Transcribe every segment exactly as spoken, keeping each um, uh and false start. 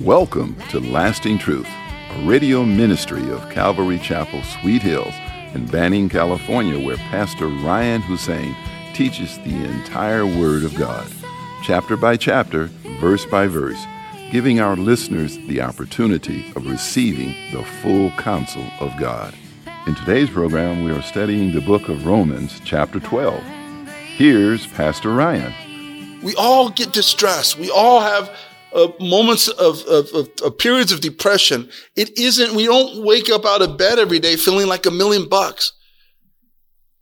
Welcome to Lasting Truth, a radio ministry of Calvary Chapel, Sweet Hills in Banning, California, where Pastor Ryan Hussein teaches the entire Word of God, chapter by chapter, verse by verse, giving our listeners the opportunity of receiving the full counsel of God. In today's program, we are studying the book of Romans, chapter twelve. Here's Pastor Ryan. We all get distressed. We all have uh, moments of, of, of, of periods of depression. It isn't, we don't wake up out of bed every day feeling like a million bucks.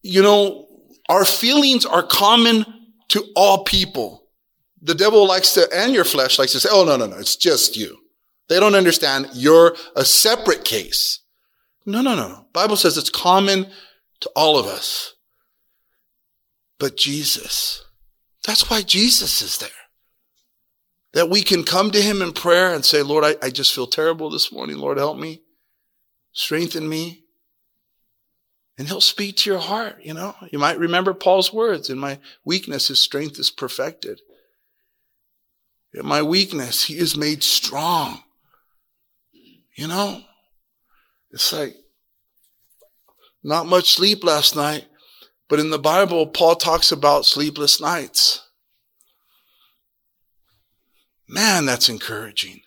You know, our feelings are common to all people. The devil likes to, and your flesh likes to say, oh, no, no, no, it's just you. They don't understand. You're a separate case. No, no, no. Bible says it's common to all of us. But Jesus, that's why Jesus is there. That we can come to him in prayer and say, Lord, I, I just feel terrible this morning. Lord, help me. Strengthen me. And he'll speak to your heart, you know. You might remember Paul's words, in my weakness, his strength is perfected. In my weakness, he is made strong. You know, it's like not much sleep last night, but in the Bible, Paul talks about sleepless nights. Man, that's encouraging.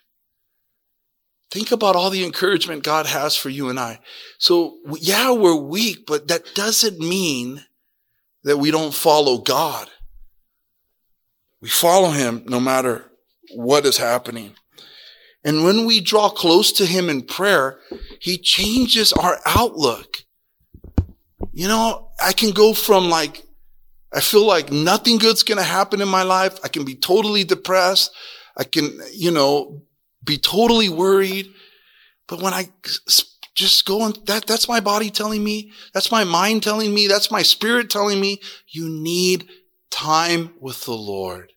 Think about all the encouragement God has for you and I. So yeah, we're weak, but that doesn't mean that we don't follow God. We follow him no matter what is happening. And when we draw close to him in prayer, he changes our outlook. You know, I can go from like, I feel like nothing good's going to happen in my life. I can be totally depressed. I can, you know, be totally worried. But when I just go and that, that's my body telling me, that's my mind telling me, that's my spirit telling me, you need time with the Lord.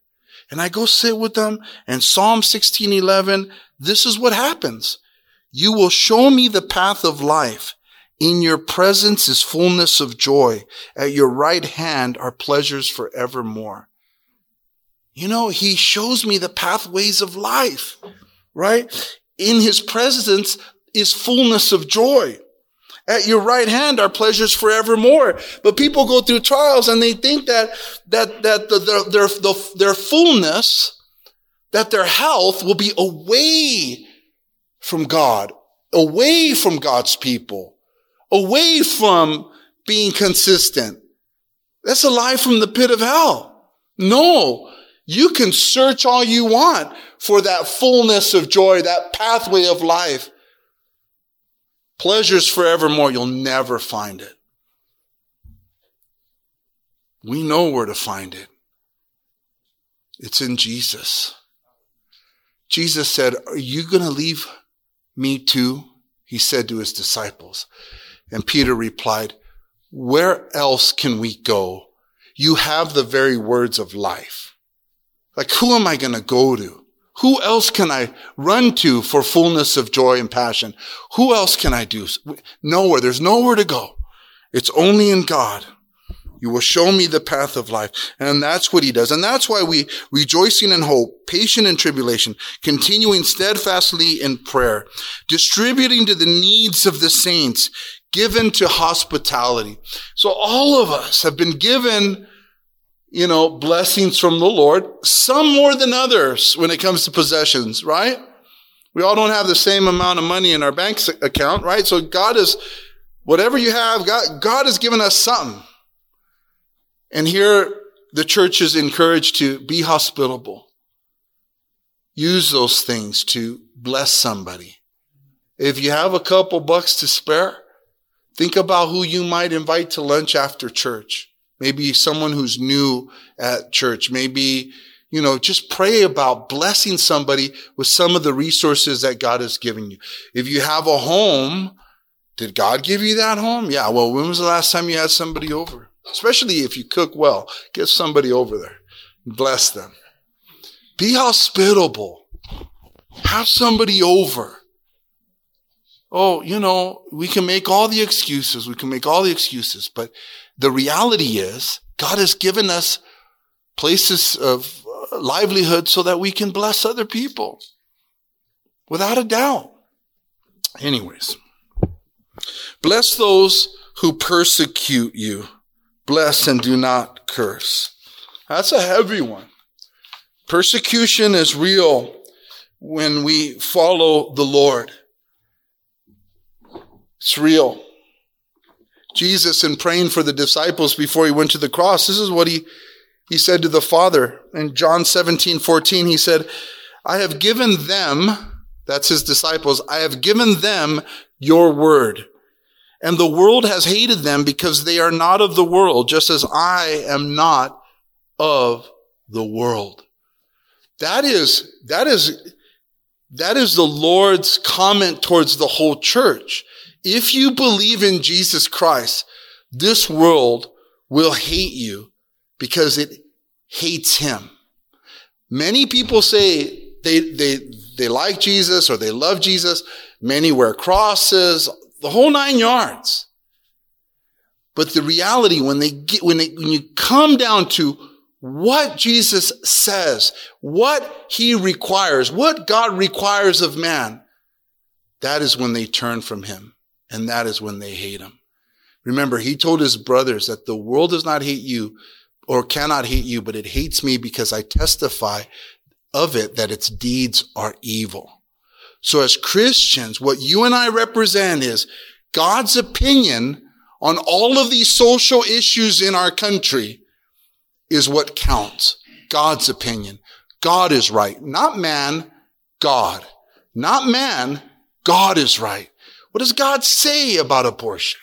And I go sit with them, and Psalm sixteen eleven, this is what happens. You will show me the path of life. In your presence is fullness of joy. At your right hand are pleasures forevermore. You know, he shows me the pathways of life, right? In his presence is fullness of joy. At your right hand are pleasures forevermore. But people go through trials and they think that, that, that the, the, their, the, their fullness, that their health will be away from God, away from God's people. Away from being consistent. That's a lie from the pit of hell. No, you can search all you want for that fullness of joy, that pathway of life. Pleasures forevermore, you'll never find it. We know where to find it. It's in Jesus. Jesus said, are you going to leave me too? He said to his disciples. And Peter replied, where else can we go? You have the very words of life. Like, who am I going to go to? Who else can I run to for fullness of joy and passion? Who else can I do? Nowhere. There's nowhere to go. It's only in God. You will show me the path of life. And that's what he does. And that's why we, rejoicing in hope, patient in tribulation, continuing steadfastly in prayer, distributing to the needs of the saints, given to hospitality. So all of us have been given, you know, blessings from the Lord, some more than others when it comes to possessions, right? We all don't have the same amount of money in our bank account, right? So God is, whatever you have, God, God has given us something. And here the church is encouraged to be hospitable. Use those things to bless somebody. If you have a couple bucks to spare, think about who you might invite to lunch after church. Maybe someone who's new at church. Maybe, you know, just pray about blessing somebody with some of the resources that God has given you. If you have a home, did God give you that home? Yeah, well, when was the last time you had somebody over? Especially if you cook well, get somebody over there. Bless them. Be hospitable. Have somebody over. Oh, you know, we can make all the excuses. We can make all the excuses. But the reality is God has given us places of livelihood so that we can bless other people. Without a doubt. Anyways, bless those who persecute you. Bless and do not curse. That's a heavy one. Persecution is real when we follow the Lord. It's real. Jesus, in praying for the disciples before he went to the cross, this is what he, he said to the Father. In John seventeen fourteen, he said, I have given them, that's his disciples, I have given them your word. And the world has hated them because they are not of the world, just as I am not of the world. That is, that is, that is the Lord's comment towards the whole church. If you believe in Jesus Christ, this world will hate you because it hates him. Many people say they, they, they like Jesus or they love Jesus. Many wear crosses, the whole nine yards. But the reality, when they get, when they, when you come down to what Jesus says, what he requires, what God requires of man, that is when they turn from him. And that is when they hate him. Remember, he told his brothers that the world does not hate you or cannot hate you, but it hates me because I testify of it that its deeds are evil. So as Christians, what you and I represent is God's opinion on all of these social issues in our country is what counts. God's opinion. God is right. Not man, God. Not man, God is right. What does God say about abortion?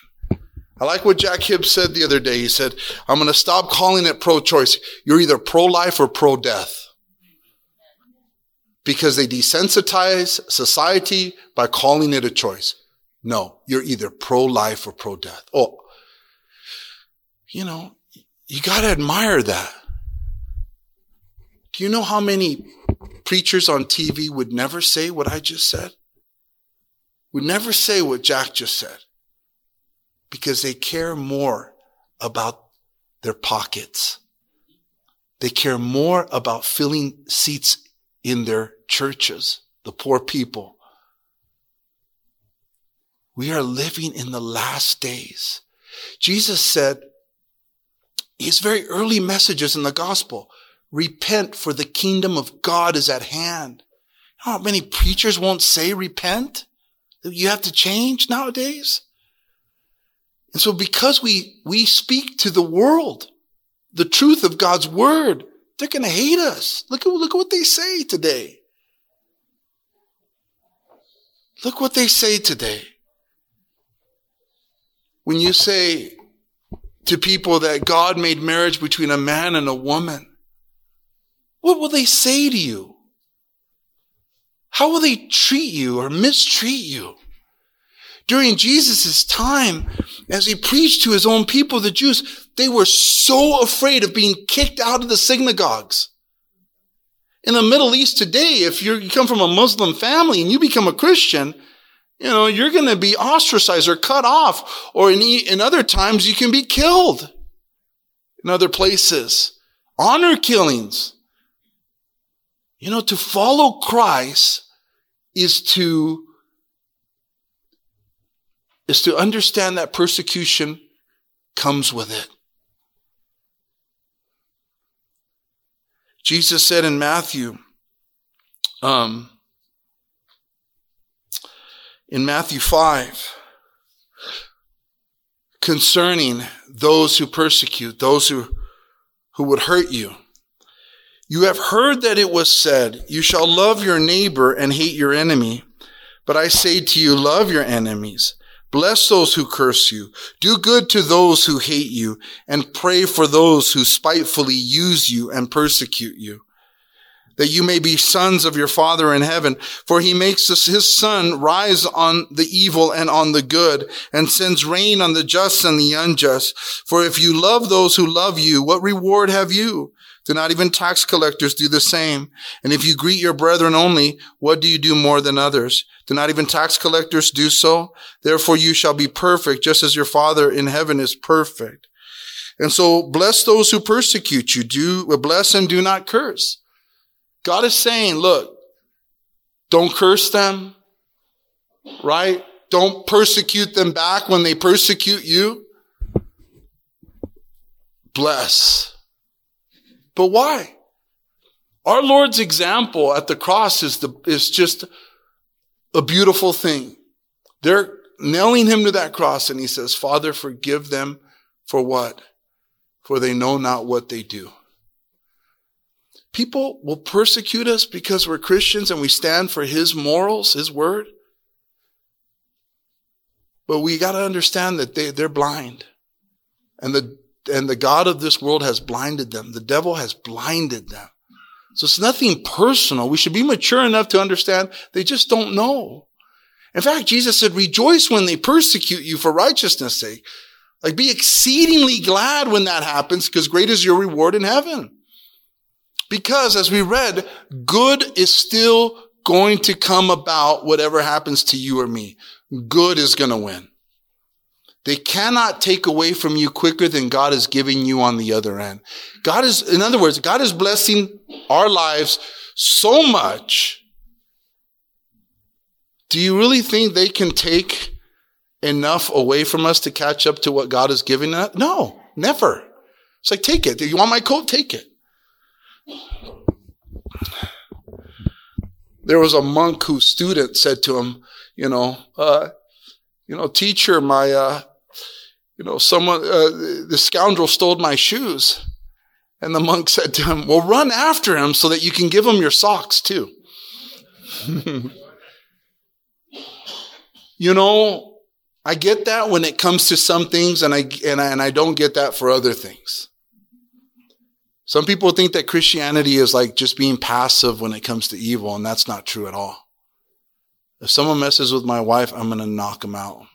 I like what Jack Hibbs said the other day. He said, I'm going to stop calling it pro-choice. You're either pro-life or pro-death. Because they desensitize society by calling it a choice. No, you're either pro-life or pro-death. Oh, you know, you got to admire that. Do you know how many preachers on T V would never say what I just said? Would never say what Jack just said because they care more about their pockets. They care more about filling seats in their churches, the poor people. We are living in the last days. Jesus said, his very early messages in the gospel, repent for the kingdom of God is at hand. How many preachers won't say repent? You have to change nowadays. And so because we, we speak to the world, the truth of God's word, they're going to hate us. Look at, look at what they say today. Look what they say today. When you say to people that God made marriage between a man and a woman, what will they say to you? How will they treat you or mistreat you? During Jesus' time, as he preached to his own people, the Jews, they were so afraid of being kicked out of the synagogues. In the Middle East today, if you're, you come from a Muslim family and you become a Christian, you know, you're going to be ostracized or cut off, or in, in other times you can be killed in other places. Honor killings. You know, to follow Christ is to, is to understand that persecution comes with it. Jesus said in Matthew, um, in Matthew five, concerning those who persecute, those who, who would hurt you. You have heard that it was said, you shall love your neighbor and hate your enemy. But I say to you, love your enemies. Bless those who curse you. Do good to those who hate you, and pray for those who spitefully use you and persecute you, that you may be sons of your Father in heaven. For he makes his sun rise on the evil and on the good, and sends rain on the just and the unjust. For if you love those who love you, what reward have you? Do not even tax collectors do the same? And if you greet your brethren only, what do you do more than others? Do not even tax collectors do so? Therefore you shall be perfect, just as your Father in heaven is perfect. And so bless those who persecute you. Do bless and do not curse. God is saying, look, Don't curse them, right? Don't persecute them back when they persecute you. Bless. But why? Our Lord's example at the cross is the, is just a beautiful thing. They're nailing him to that cross and he says, Father, forgive them for what? For they know not what they do. People will persecute us because we're Christians and we stand for his morals, his word. But we got to understand that they, they're blind. And the, and the God of this world has blinded them. The devil has blinded them. So it's nothing personal. We should be mature enough to understand they just don't know. In fact, Jesus said, rejoice when they persecute you for righteousness' sake. Like, be exceedingly glad when that happens, because great is your reward in heaven. Because, as we read, good is still going to come about whatever happens to you or me. Good is going to win. They cannot take away from you quicker than God is giving you on the other end. God is, in other words, God is blessing our lives so much. Do you really think they can take enough away from us to catch up to what God is giving us? No, never. It's like, take it. Do you want my coat? Take it. There was a monk whose student said to him, you know, uh, you know, teacher, my, uh, you know, someone, uh, the scoundrel stole my shoes. And the monk said to him, well, run after him so that you can give him your socks too. You know, I get that when it comes to some things, and I, and I, and I don't get that for other things. Some people think that Christianity is like just being passive when it comes to evil, and that's not true at all. If someone messes with my wife, I'm going to knock them out.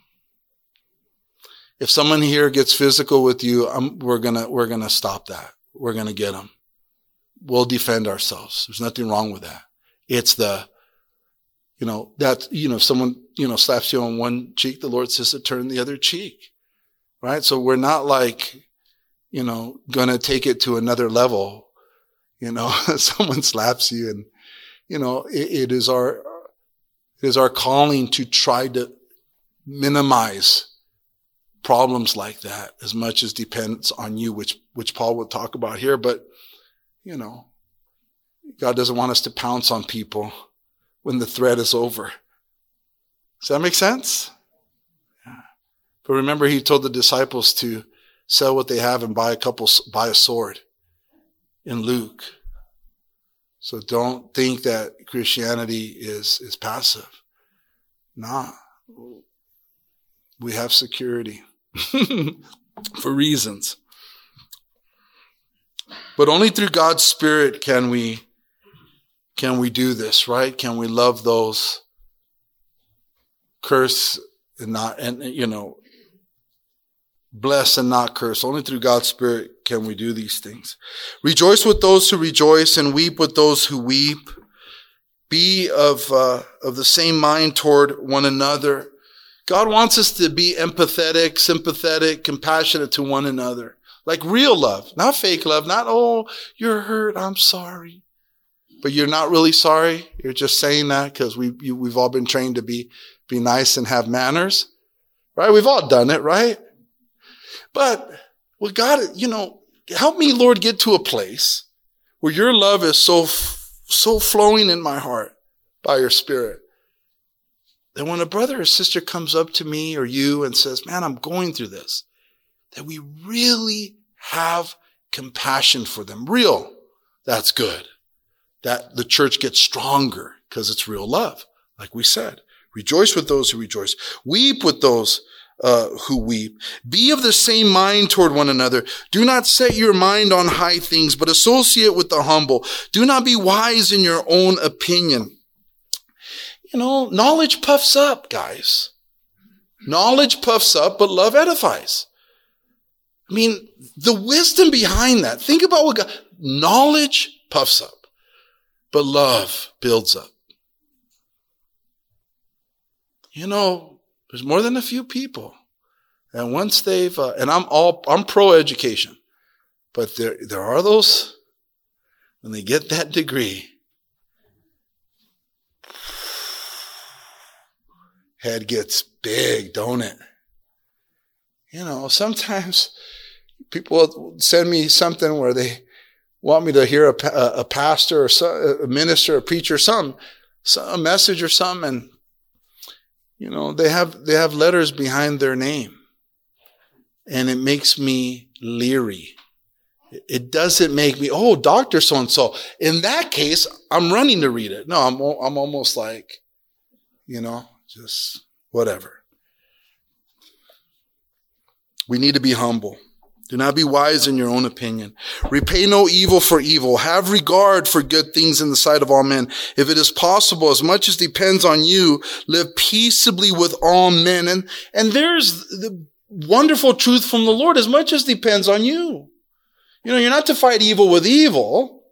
If someone here gets physical with you, I'm, we're going to, we're going to stop that. We're going to get them. We'll defend ourselves. There's nothing wrong with that. It's the, you know, that, you know, if someone, you know, slaps you on one cheek, the Lord says to turn the other cheek, right? So we're not like, you know, gonna take it to another level. You know, someone slaps you and, you know, it, it is our, it is our calling to try to minimize problems like that as much as depends on you, which, which Paul will talk about here. But, you know, God doesn't want us to pounce on people when the threat is over. Does that make sense? Yeah. But remember, he told the disciples to sell what they have and buy a couple, buy a sword in Luke. So don't think that Christianity is, is passive. Nah. We have security for reasons. But only through God's Spirit can we, can we do this, right? Can we love those curse and not, and, you know, bless and not curse. Only through God's Spirit can we do these things. Rejoice with those who rejoice and weep with those who weep. Be of, uh, of the same mind toward one another. God wants us to be empathetic, sympathetic, compassionate to one another. Like real love, not fake love, not, oh, you're hurt, I'm sorry. But you're not really sorry. You're just saying that because we, you, we've all been trained to be, be nice and have manners, right? We've all done it, right? But, well, God, you know, help me, Lord, get to a place where your love is so, so flowing in my heart by your Spirit that when a brother or sister comes up to me or you and says, man, I'm going through this, that we really have compassion for them. Real. That's good. That the church gets stronger because it's real love. Like we said, rejoice with those who rejoice. Weep with those Uh, who weep. Be of the same mind toward one another. Do not set your mind on high things, but associate with the humble. Do not be wise in your own opinion. You know, knowledge puffs up, guys. Knowledge puffs up, but love edifies. I mean, the wisdom behind that. Think about what God, knowledge puffs up, but love builds up. You know, there's more than a few people. And once they've, uh, and I'm all, I'm pro education, but there, there are those when they get that degree, head gets big, don't it? You know, sometimes people send me something where they want me to hear a, a, a pastor or so, a minister, a preacher, some, some a message or something, and you know they have they have letters behind their name, and it makes me leery. It doesn't make me, oh, Doctor So-and-so. In that case, I'm running to read it. No, I'm I'm almost like, you know, just whatever. We need to be humble. Do not be wise in your own opinion. Repay no evil for evil. Have regard for good things in the sight of all men. If it is possible, as much as depends on you, live peaceably with all men. And, and there's the wonderful truth from the Lord, as much as depends on you. You know, you're not to fight evil with evil.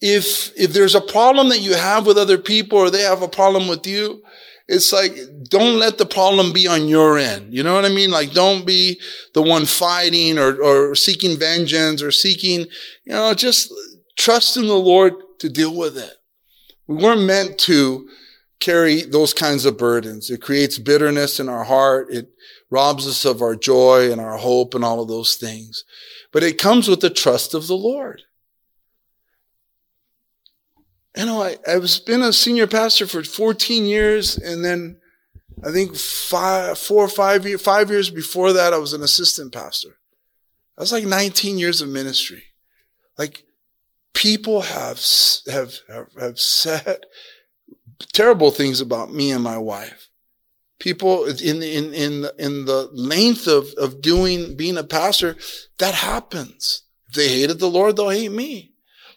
If, if there's a problem that you have with other people or they have a problem with you, it's like, don't let the problem be on your end. You know what I mean? Like, don't be the one fighting or, or seeking vengeance or seeking, you know, just trust in the Lord to deal with it. We weren't meant to carry those kinds of burdens. It creates bitterness in our heart. It robs us of our joy and our hope and all of those things. But it comes with the trust of the Lord. You know, I, I've been a senior pastor for fourteen years, and then I think five, four or five, year, five years before that, I was an assistant pastor. That's like nineteen years of ministry. Like, people have have have said terrible things about me and my wife. People in in in in the length of of doing being a pastor, that happens. If they hated the Lord, they'll hate me.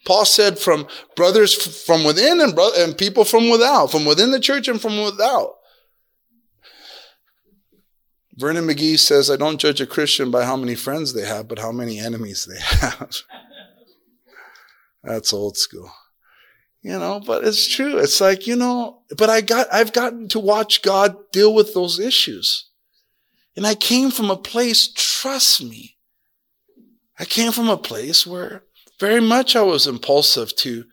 Paul said, "From brothers from within and bro- and people from without, from within the church and from without." Vernon McGee says, "I don't judge a Christian by how many friends they have, but how many enemies they have." That's old school. You know, but it's true. It's like, you know, but I got, I've gotten to watch God deal with those issues. And I came from a place, trust me, I came from a place where very much I was impulsive to, if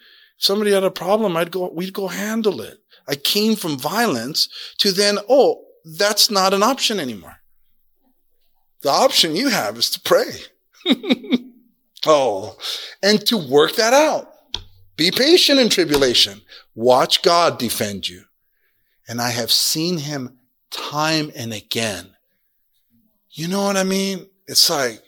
somebody had a problem, I'd go, we'd go handle it. I came from violence to then, oh, that's not an option anymore. The option you have is to pray. Oh, and to work that out. Be patient in tribulation. Watch God defend you. And I have seen him time and again. You know what I mean? It's like,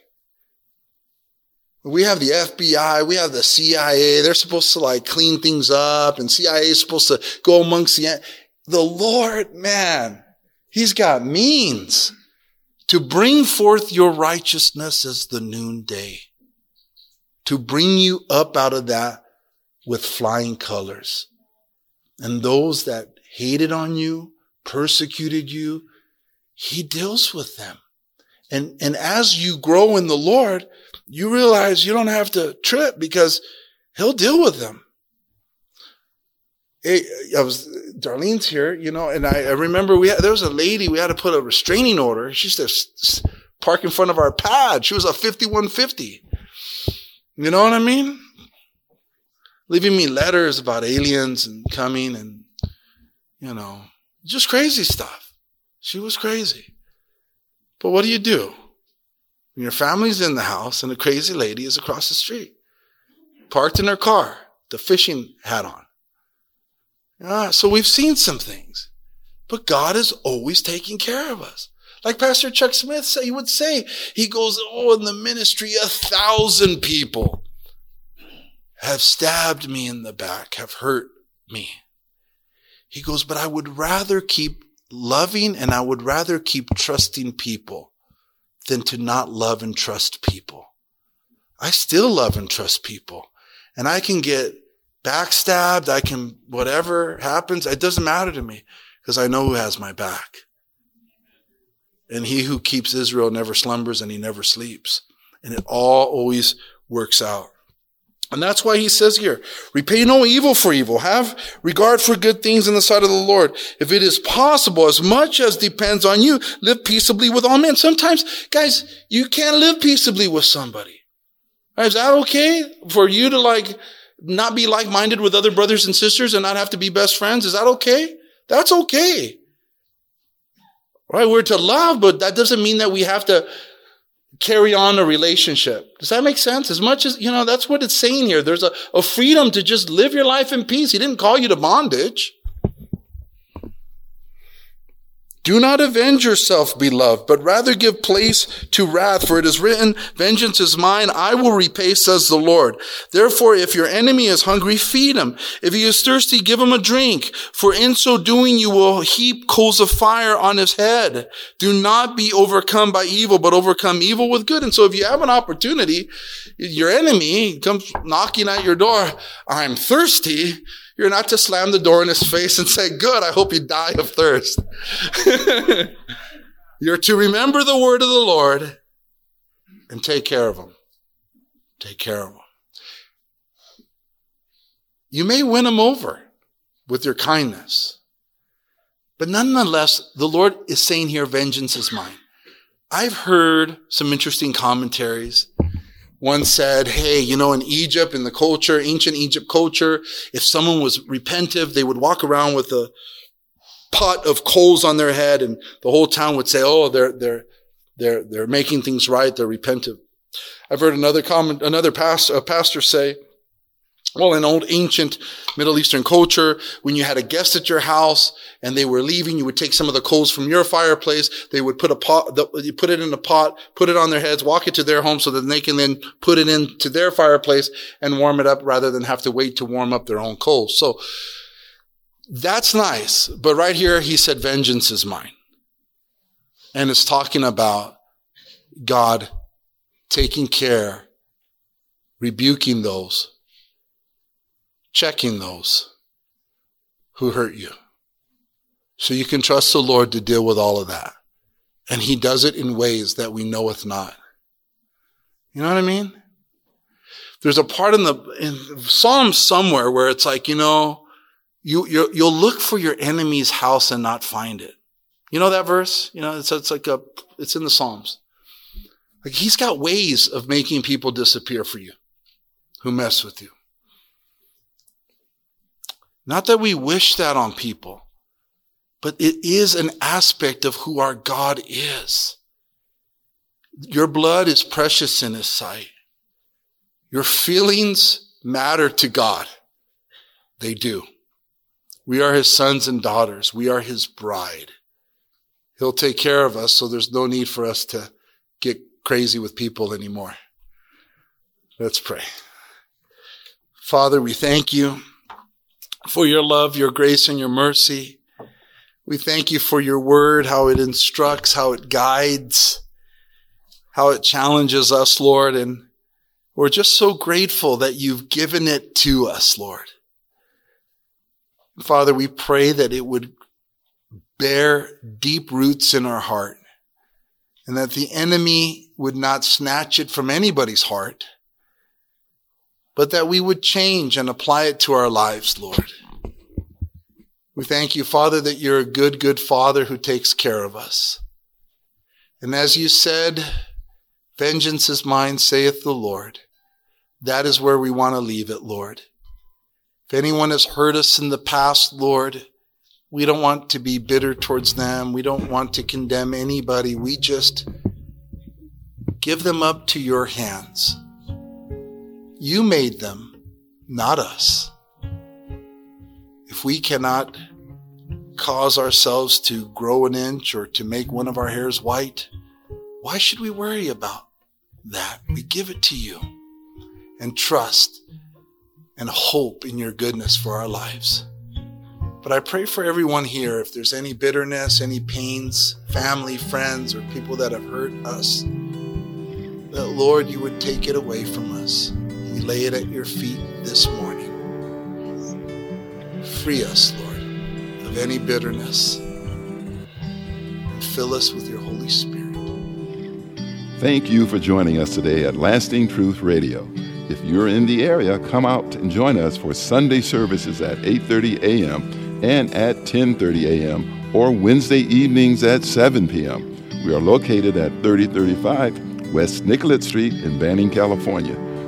we have the F B I, we have the C I A. They're supposed to like clean things up, and C I A is supposed to go amongst the, the Lord, man, he's got means to bring forth your righteousness as the noonday, to bring you up out of that with flying colors. And those that hated on you, persecuted you, he deals with them. And, and as you grow in the Lord, you realize you don't have to trip because he'll deal with them. Hey, I was, Darlene's here, you know, and I, I remember we had, there was a lady, we had to put a restraining order. She used to park in front of our pad. She was a fifty-one fifty. You know what I mean? Leaving me letters about aliens and coming and, you know, just crazy stuff. She was crazy. But what do you do when your family's in the house and a crazy lady is across the street, parked in her car, the fishing hat on? Uh, so we've seen some things, but God is always taking care of us. Like Pastor Chuck Smith said, he would say, he goes, oh, in the ministry, a thousand people have stabbed me in the back, have hurt me. He goes, but I would rather keep loving and I would rather keep trusting people than to not love and trust people. I still love and trust people. And I can get backstabbed. I can, whatever happens, it doesn't matter to me because I know who has my back. And he who keeps Israel never slumbers and he never sleeps. And it all always works out. And that's why he says here, repay no evil for evil. Have regard for good things in the sight of the Lord. If it is possible, as much as depends on you, live peaceably with all men. Sometimes, guys, you can't live peaceably with somebody. Right, is that okay for you to like not be like-minded with other brothers and sisters and not have to be best friends? Is that okay? That's okay. Right? We're to love, but that doesn't mean that we have to carry on a relationship. Does that make sense? As much as, you know, that's what it's saying here. There's a, a freedom to just live your life in peace. He didn't call you to bondage. Do not avenge yourself, beloved, but rather give place to wrath. For it is written, vengeance is mine, I will repay, says the Lord. Therefore, if your enemy is hungry, feed him. If he is thirsty, give him a drink. For in so doing, you will heap coals of fire on his head. Do not be overcome by evil, but overcome evil with good. And so if you have an opportunity, your enemy comes knocking at your door, I'm thirsty. You're not to slam the door in his face and say, good, I hope you die of thirst. You're to remember the word of the Lord and take care of him. Take care of him. You may win him over with your kindness. But nonetheless, the Lord is saying here, vengeance is mine. I've heard some interesting commentaries. One said, hey, you know, in Egypt, in the culture, ancient Egypt culture, if someone was repentive, they would walk around with a pot of coals on their head and the whole town would say, oh, they're, they're, they're, they're making things right. They're repentive. I've heard another comment, another pastor, a pastor say, well, in old ancient Middle Eastern culture, when you had a guest at your house and they were leaving, you would take some of the coals from your fireplace. They would put a pot, you put it in a pot, put it on their heads, walk it to their home so that they can then put it into their fireplace and warm it up rather than have to wait to warm up their own coals. So that's nice. But right here, he said, vengeance is mine. And it's talking about God taking care, rebuking those, checking those who hurt you. So you can trust the Lord to deal with all of that. And he does it in ways that we knoweth not. You know what I mean? There's a part in the in Psalms somewhere where it's like, you know, you, you're, you'll look for your enemy's house and not find it. You know that verse? You know, it's, it's like a, it's in the Psalms. Like he's got ways of making people disappear for you who mess with you. Not that we wish that on people, but it is an aspect of who our God is. Your blood is precious in his sight. Your feelings matter to God. They do. We are his sons and daughters. We are his bride. He'll take care of us, so there's no need for us to get crazy with people anymore. Let's pray. Father, we thank you for your love, your grace, and your mercy. We thank you for your word, how it instructs, how it guides, how it challenges us, Lord. And we're just so grateful that you've given it to us, Lord. Father, we pray that it would bear deep roots in our heart and that the enemy would not snatch it from anybody's heart, but that we would change and apply it to our lives, Lord. We thank you, Father, that you're a good, good Father who takes care of us. And as you said, vengeance is mine, saith the Lord. That is where we want to leave it, Lord. If anyone has hurt us in the past, Lord, we don't want to be bitter towards them. We don't want to condemn anybody. We just give them up to your hands. You made them, not us. If we cannot cause ourselves to grow an inch or to make one of our hairs white, why should we worry about that? We give it to you and trust and hope in your goodness for our lives. But I pray for everyone here, if there's any bitterness, any pains, family, friends, or people that have hurt us, that, Lord, you would take it away from us. We lay it at your feet this morning. Free us, Lord, of any bitterness. And fill us with your Holy Spirit. Thank you for joining us today at Lasting Truth Radio. If you're in the area, come out and join us for Sunday services at eight thirty a.m. and at ten thirty a.m. or Wednesday evenings at seven p.m. We are located at thirty thirty-five West Nicollet Street in Banning, California.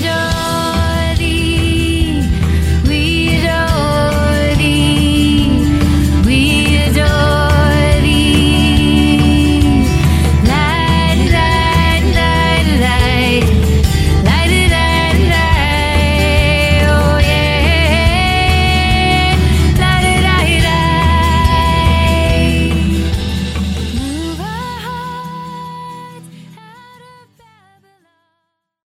don't